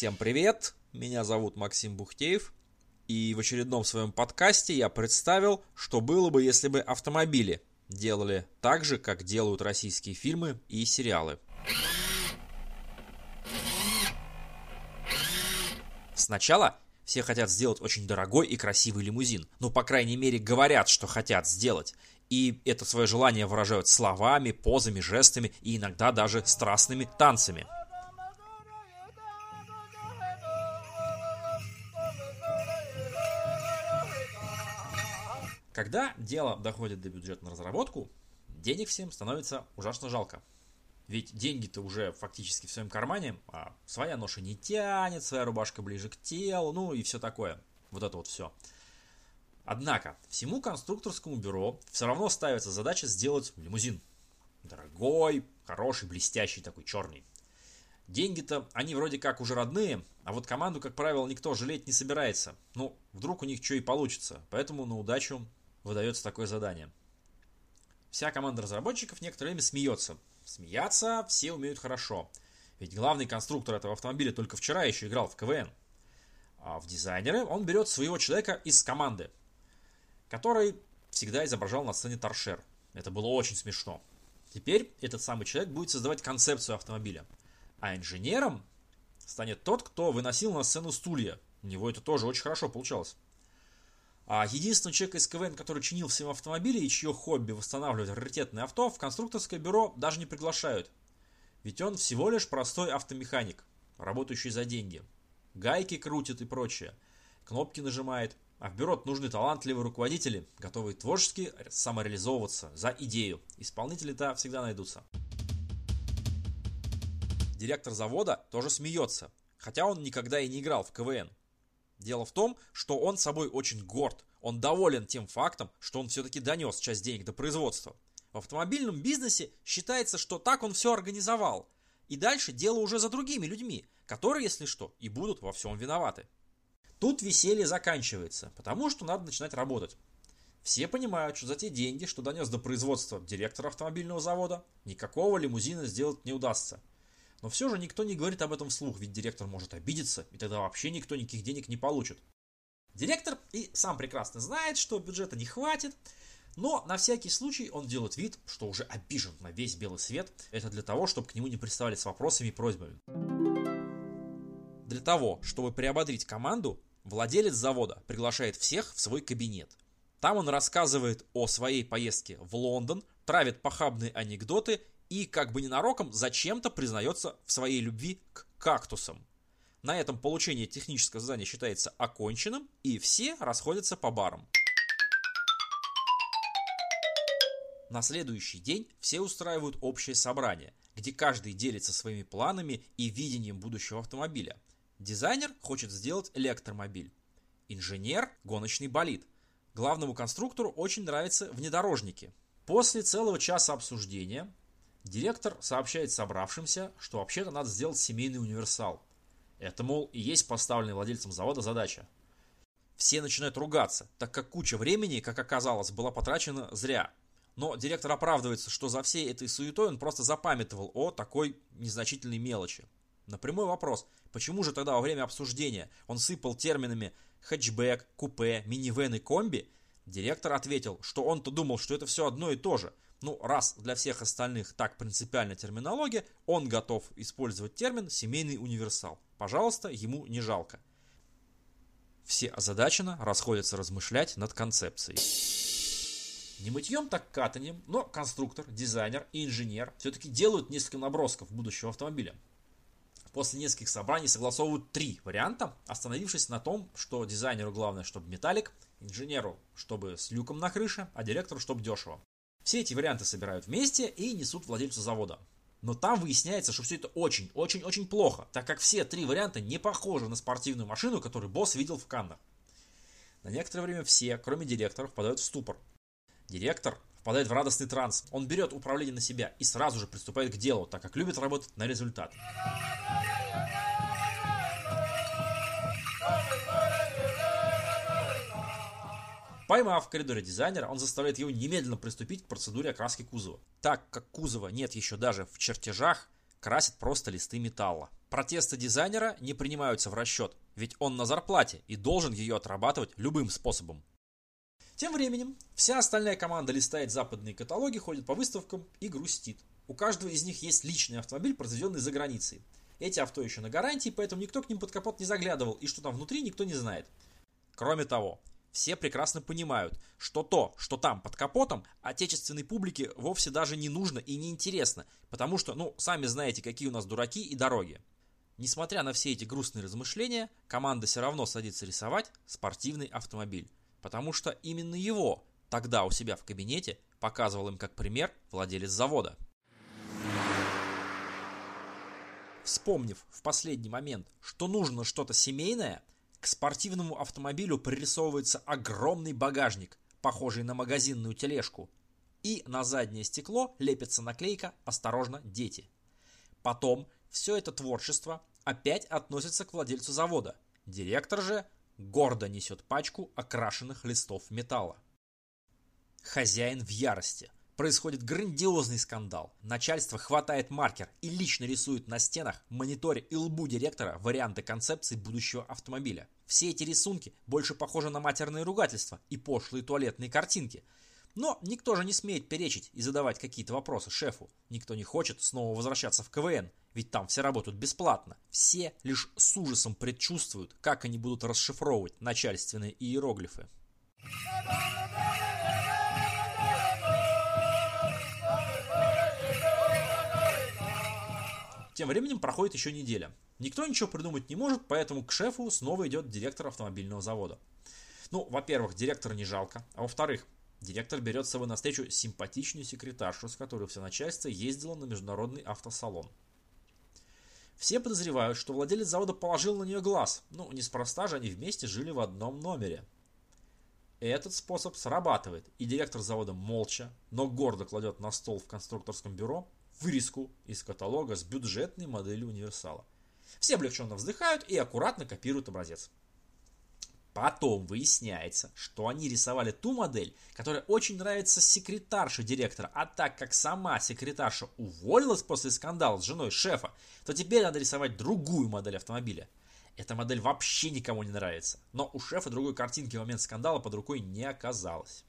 Всем привет! Меня зовут Максим Бухтеев, и в очередном своем подкасте я представил, что было бы, если бы автомобили делали так же, как делают российские фильмы и сериалы. Сначала все хотят сделать очень дорогой и красивый лимузин, ну, по крайней мере, говорят, что хотят сделать, и это свое желание выражают словами, позами, жестами и иногда даже страстными танцами. Когда дело доходит до бюджета на разработку, денег всем становится ужасно жалко. Ведь деньги-то уже фактически в своем кармане, а своя ноша не тянет, своя рубашка ближе к телу, ну и все такое. Вот это вот все. Однако, всему конструкторскому бюро все равно ставится задача сделать лимузин. Дорогой, хороший, блестящий такой, черный. Деньги-то они вроде как уже родные, а вот команду, как правило, никто жалеть не собирается. Ну, вдруг у них что и получится, поэтому на удачу выдается такое задание. Вся команда разработчиков некоторое время смеется. Смеяться все умеют хорошо. Ведь главный конструктор этого автомобиля только вчера еще играл в КВН. А в дизайнеры он берет своего человека из команды, который всегда изображал на сцене торшер. Это было очень смешно. Теперь этот самый человек будет создавать концепцию автомобиля. А инженером станет тот, кто выносил на сцену стулья. У него это тоже очень хорошо получалось. А единственный человек из КВН, который чинил всем автомобили и чье хобби восстанавливать раритетные авто, в конструкторское бюро даже не приглашают. Ведь он всего лишь простой автомеханик, работающий за деньги. Гайки крутит и прочее, кнопки нажимает. А в бюро нужны талантливые руководители, готовые творчески самореализовываться за идею. Исполнители-то всегда найдутся. Директор завода тоже смеется, хотя он никогда и не играл в КВН. Дело в том, что он собой очень горд. Он доволен тем фактом, что он все-таки донес часть денег до производства. В автомобильном бизнесе считается, что так он все организовал. И дальше дело уже за другими людьми, которые, если что, и будут во всем виноваты. Тут веселье заканчивается, потому что надо начинать работать. Все понимают, что за те деньги, что донес до производства директор автомобильного завода, никакого лимузина сделать не удастся. Но все же никто не говорит об этом вслух, ведь директор может обидеться, и тогда вообще никто никаких денег не получит. Директор и сам прекрасно знает, что бюджета не хватит, но на всякий случай он делает вид, что уже обижен на весь белый свет. Это для того, чтобы к нему не приставали с вопросами и просьбами. Для того, чтобы приободрить команду, владелец завода приглашает всех в свой кабинет. Там он рассказывает о своей поездке в Лондон, травит похабные анекдоты и, как бы ненароком, зачем-то признается в своей любви к кактусам. На этом получение технического задания считается оконченным, и все расходятся по барам. На следующий день все устраивают общее собрание, где каждый делится своими планами и видением будущего автомобиля. Дизайнер хочет сделать электромобиль, инженер – гоночный болид. Главному конструктору очень нравятся внедорожники. После целого часа обсуждения директор сообщает собравшимся, что вообще-то надо сделать семейный универсал. Это, мол, и есть поставленная владельцем завода задача. Все начинают ругаться, так как куча времени, как оказалось, была потрачена зря. Но директор оправдывается, что за всей этой суетой он просто запамятовал о такой незначительной мелочи. На прямой вопрос, почему же тогда во время обсуждения он сыпал терминами хэтчбэк, купе, минивэн и комби, директор ответил, что он-то думал, что это все одно и то же. Ну, раз для всех остальных так принципиальна терминология, он готов использовать термин «семейный универсал». Пожалуйста, ему не жалко. Все озадаченно расходятся размышлять над концепцией. Не мытьем, так катанием, но конструктор, дизайнер и инженер все-таки делают несколько набросков будущего автомобиля. После нескольких собраний согласовывают 3 варианта, остановившись на том, что дизайнеру главное, чтобы металлик, инженеру, чтобы с люком на крыше, а директору, чтобы дешево. Все эти варианты собирают вместе и несут владельцу завода. Но там выясняется, что все это очень-очень-очень плохо, так как все 3 варианта не похожи на спортивную машину, которую босс видел в Каннах. На некоторое время все, кроме директора, впадают в ступор. Директор впадает в радостный транс. Он берет управление на себя и сразу же приступает к делу, так как любит работать на результат. Поймав в коридоре дизайнера, он заставляет его немедленно приступить к процедуре окраски кузова. Так как кузова нет еще даже в чертежах, красят просто листы металла. Протесты дизайнера не принимаются в расчет, ведь он на зарплате и должен ее отрабатывать любым способом. Тем временем, вся остальная команда листает западные каталоги, ходит по выставкам и грустит. У каждого из них есть личный автомобиль, произведенный за границей. Эти авто еще на гарантии, поэтому никто к ним под капот не заглядывал, и что там внутри, никто не знает. Кроме того, все прекрасно понимают, что то, что там под капотом, отечественной публике вовсе даже не нужно и не интересно, потому что, сами знаете, какие у нас дураки и дороги. Несмотря на все эти грустные размышления, команда все равно садится рисовать спортивный автомобиль. Потому что именно его тогда у себя в кабинете показывал им как пример владелец завода. Вспомнив в последний момент, что нужно что-то семейное, к спортивному автомобилю пририсовывается огромный багажник, похожий на магазинную тележку, и на заднее стекло лепится наклейка «Осторожно, дети». Потом все это творчество опять относится к владельцу завода. Директор же гордо несет пачку окрашенных листов металла. Хозяин в ярости. Происходит грандиозный скандал. Начальство хватает маркер и лично рисует на стенах, мониторе и лбу директора варианты концепции будущего автомобиля. Все эти рисунки больше похожи на матерные ругательства и пошлые туалетные картинки. Но никто же не смеет перечить и задавать какие-то вопросы шефу. Никто не хочет снова возвращаться в КВН, ведь там все работают бесплатно. Все лишь с ужасом предчувствуют, как они будут расшифровывать начальственные иероглифы. Тем временем проходит еще неделя. Никто ничего придумать не может, поэтому к шефу снова идет директор автомобильного завода. Во-первых, директора не жалко, а во-вторых, директор берет с собой на встречу симпатичную секретаршу, с которой все начальство ездило на международный автосалон. Все подозревают, что владелец завода положил на нее глаз. Неспроста же они вместе жили в одном номере. Этот способ срабатывает, и директор завода молча, но гордо кладет на стол в конструкторском бюро вырезку из каталога с бюджетной моделью универсала. Все облегченно вздыхают и аккуратно копируют образец. Потом выясняется, что они рисовали ту модель, которая очень нравится секретарше директора, а так как сама секретарша уволилась после скандала с женой шефа, то теперь надо рисовать другую модель автомобиля. Эта модель вообще никому не нравится, но у шефа другой картинки в момент скандала под рукой не оказалось.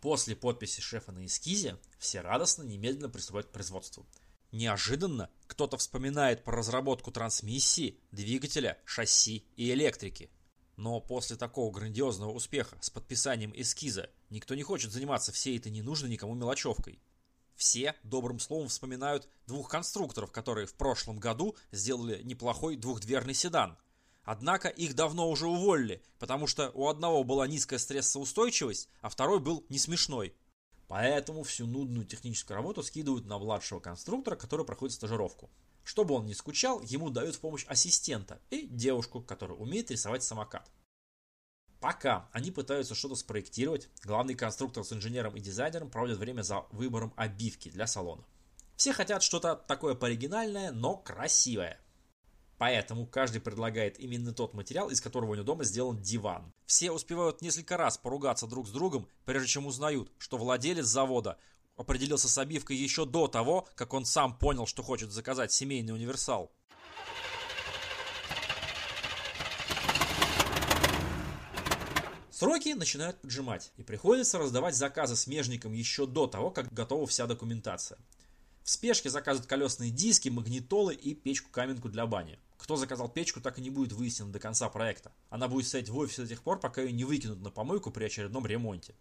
После подписи шефа на эскизе все радостно немедленно приступают к производству. Неожиданно кто-то вспоминает про разработку трансмиссии, двигателя, шасси и электрики. Но после такого грандиозного успеха с подписанием эскиза никто не хочет заниматься всей этой ненужной никому мелочевкой. Все добрым словом вспоминают двух конструкторов, которые в прошлом году сделали неплохой двухдверный седан. Однако их давно уже уволили, потому что у одного была низкая стрессоустойчивость, а второй был не смешной. Поэтому всю нудную техническую работу скидывают на младшего конструктора, который проходит стажировку. Чтобы он не скучал, ему дают в помощь ассистента и девушку, которая умеет рисовать самокат. Пока они пытаются что-то спроектировать, главный конструктор с инженером и дизайнером проводят время за выбором обивки для салона. Все хотят что-то такое пооригинальное, но красивое. Поэтому каждый предлагает именно тот материал, из которого у него дома сделан диван. Все успевают несколько раз поругаться друг с другом, прежде чем узнают, что владелец завода определился с обивкой еще до того, как он сам понял, что хочет заказать семейный универсал. Сроки начинают поджимать, и приходится раздавать заказы смежникам еще до того, как готова вся документация. В спешке заказывают колесные диски, магнитолы и печку-каменку для бани. Кто заказал печку, так и не будет выяснено до конца проекта. Она будет стоять в офисе до тех пор, пока ее не выкинут на помойку при очередном ремонте.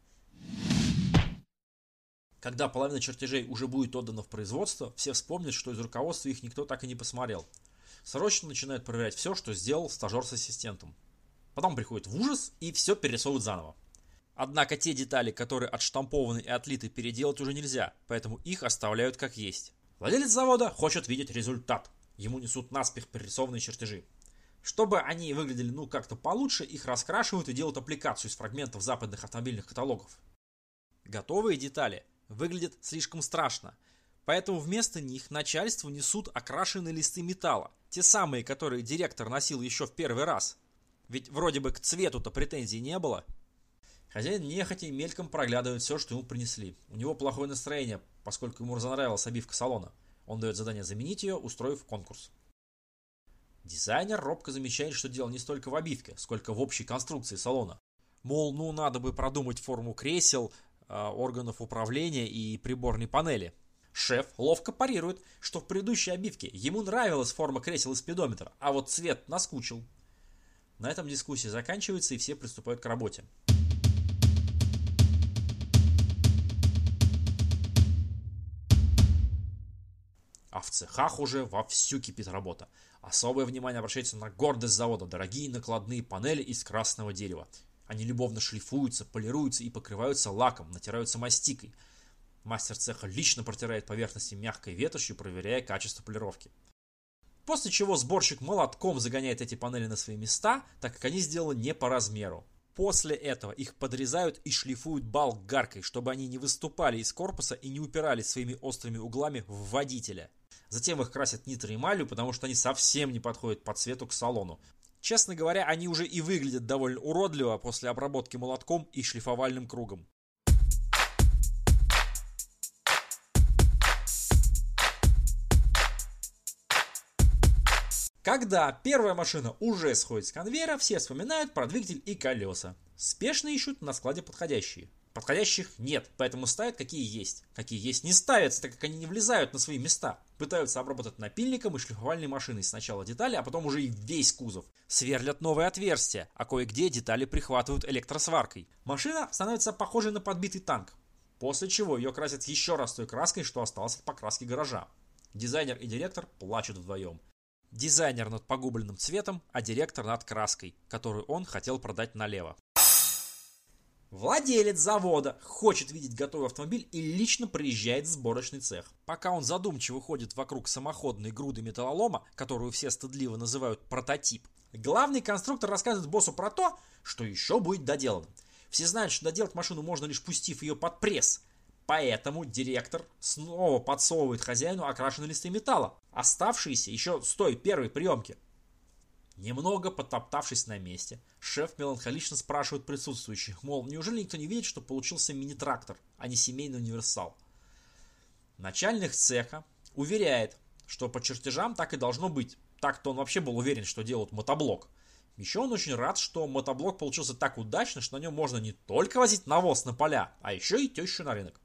Когда половина чертежей уже будет отдана в производство, все вспомнят, что из руководства их никто так и не посмотрел. Срочно начинают проверять все, что сделал стажер с ассистентом. Потом приходит в ужас и все перерисовывают заново. Однако те детали, которые отштампованы и отлиты, переделать уже нельзя, поэтому их оставляют как есть. Владелец завода хочет видеть результат. Ему несут наспех перерисованные чертежи. Чтобы они выглядели как-то получше, их раскрашивают и делают аппликацию из фрагментов западных автомобильных каталогов. Готовые детали выглядят слишком страшно, поэтому вместо них начальству несут окрашенные листы металла, те самые, которые директор носил еще в первый раз. Ведь вроде бы к цвету-то претензий не было. Хозяин нехотя и мельком проглядывает все, что ему принесли. У него плохое настроение, поскольку ему разонравилась обивка салона. Он дает задание заменить ее, устроив конкурс. Дизайнер робко замечает, что дело не столько в обивке, сколько в общей конструкции салона. Мол, ну надо бы продумать форму кресел, органов управления и приборной панели. Шеф ловко парирует, что в предыдущей обивке ему нравилась форма кресел и спидометра, а вот цвет наскучил. На этом дискуссия заканчивается, и все приступают к работе. А в цехах уже вовсю кипит работа. Особое внимание обращается на гордость завода. Дорогие накладные панели из красного дерева. Они любовно шлифуются, полируются и покрываются лаком, натираются мастикой. Мастер цеха лично протирает поверхности мягкой ветошью, проверяя качество полировки. После чего сборщик молотком загоняет эти панели на свои места, так как они сделаны не по размеру. После этого их подрезают и шлифуют болгаркой, чтобы они не выступали из корпуса и не упирались своими острыми углами в водителя. Затем их красят нитроэмалью, потому что они совсем не подходят по цвету к салону. Честно говоря, они уже и выглядят довольно уродливо после обработки молотком и шлифовальным кругом. Когда первая машина уже сходит с конвейера, все вспоминают про двигатель и колеса. Спешно ищут на складе подходящие. Подходящих нет, поэтому ставят какие есть. Какие есть не ставятся, так как они не влезают на свои места. Пытаются обработать напильником и шлифовальной машиной сначала детали, а потом уже и весь кузов. Сверлят новые отверстия, а кое-где детали прихватывают электросваркой. Машина становится похожей на подбитый танк. После чего ее красят еще раз той краской, что осталось от покраски гаража. Дизайнер и директор плачут вдвоем. Дизайнер над погубленным цветом, а директор над краской, которую он хотел продать налево. Владелец завода хочет видеть готовый автомобиль и лично приезжает в сборочный цех. Пока он задумчиво ходит вокруг самоходной груды металлолома, которую все стыдливо называют прототип, главный конструктор рассказывает боссу про то, что еще будет доделано. Все знают, что доделать машину можно, лишь пустив ее под пресс. Поэтому директор снова подсовывает хозяину окрашенные листы металла, оставшиеся еще с той первой приемки. Немного потоптавшись на месте, шеф меланхолично спрашивает присутствующих, мол, неужели никто не видит, что получился мини-трактор, а не семейный универсал? Начальник цеха уверяет, что по чертежам так и должно быть. Так-то он вообще был уверен, что делают мотоблок. Еще он очень рад, что мотоблок получился так удачно, что на нем можно не только возить навоз на поля, а еще и тещу на рынок.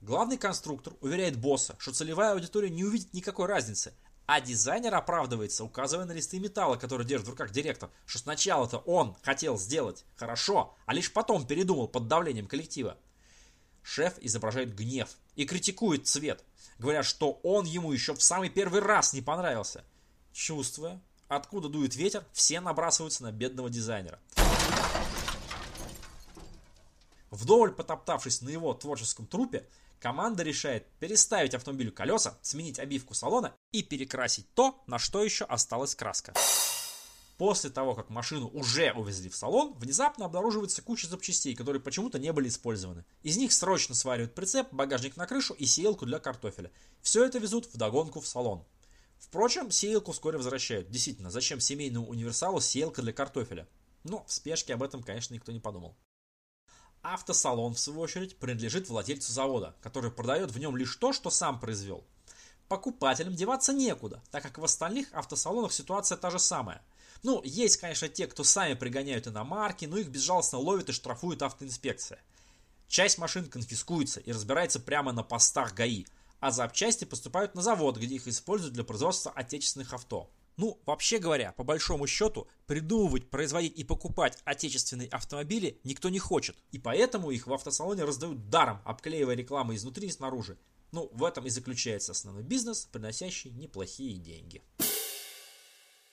Главный конструктор уверяет босса, что целевая аудитория не увидит никакой разницы, а дизайнер оправдывается, указывая на листы металла, которые держит в руках директор, что сначала-то он хотел сделать хорошо, а лишь потом передумал под давлением коллектива. Шеф изображает гнев и критикует цвет, говоря, что он ему еще в самый первый раз не понравился. Чувствуя, откуда дует ветер, все набрасываются на бедного дизайнера. Вдоволь потоптавшись на его творческом трупе, команда решает переставить автомобилю колеса, сменить обивку салона и перекрасить то, на что еще осталась краска. После того, как машину уже увезли в салон, внезапно обнаруживается куча запчастей, которые почему-то не были использованы. Из них срочно сваривают прицеп, багажник на крышу и сеялку для картофеля. Все это везут вдогонку в салон. Впрочем, сеялку вскоре возвращают. Действительно, зачем семейному универсалу сеялка для картофеля? Но в спешке об этом, конечно, никто не подумал. Автосалон, в свою очередь, принадлежит владельцу завода, который продает в нем лишь то, что сам произвел. Покупателям деваться некуда, так как в остальных автосалонах ситуация та же самая. Ну, есть, конечно, те, кто сами пригоняют иномарки, но их безжалостно ловит и штрафует автоинспекция. Часть машин конфискуется и разбирается прямо на постах ГАИ, а запчасти поступают на завод, где их используют для производства отечественных авто. Ну, вообще говоря, по большому счету, придумывать, производить и покупать отечественные автомобили никто не хочет. И поэтому их в автосалоне раздают даром, обклеивая рекламой изнутри и снаружи. Ну, в этом и заключается основной бизнес, приносящий неплохие деньги.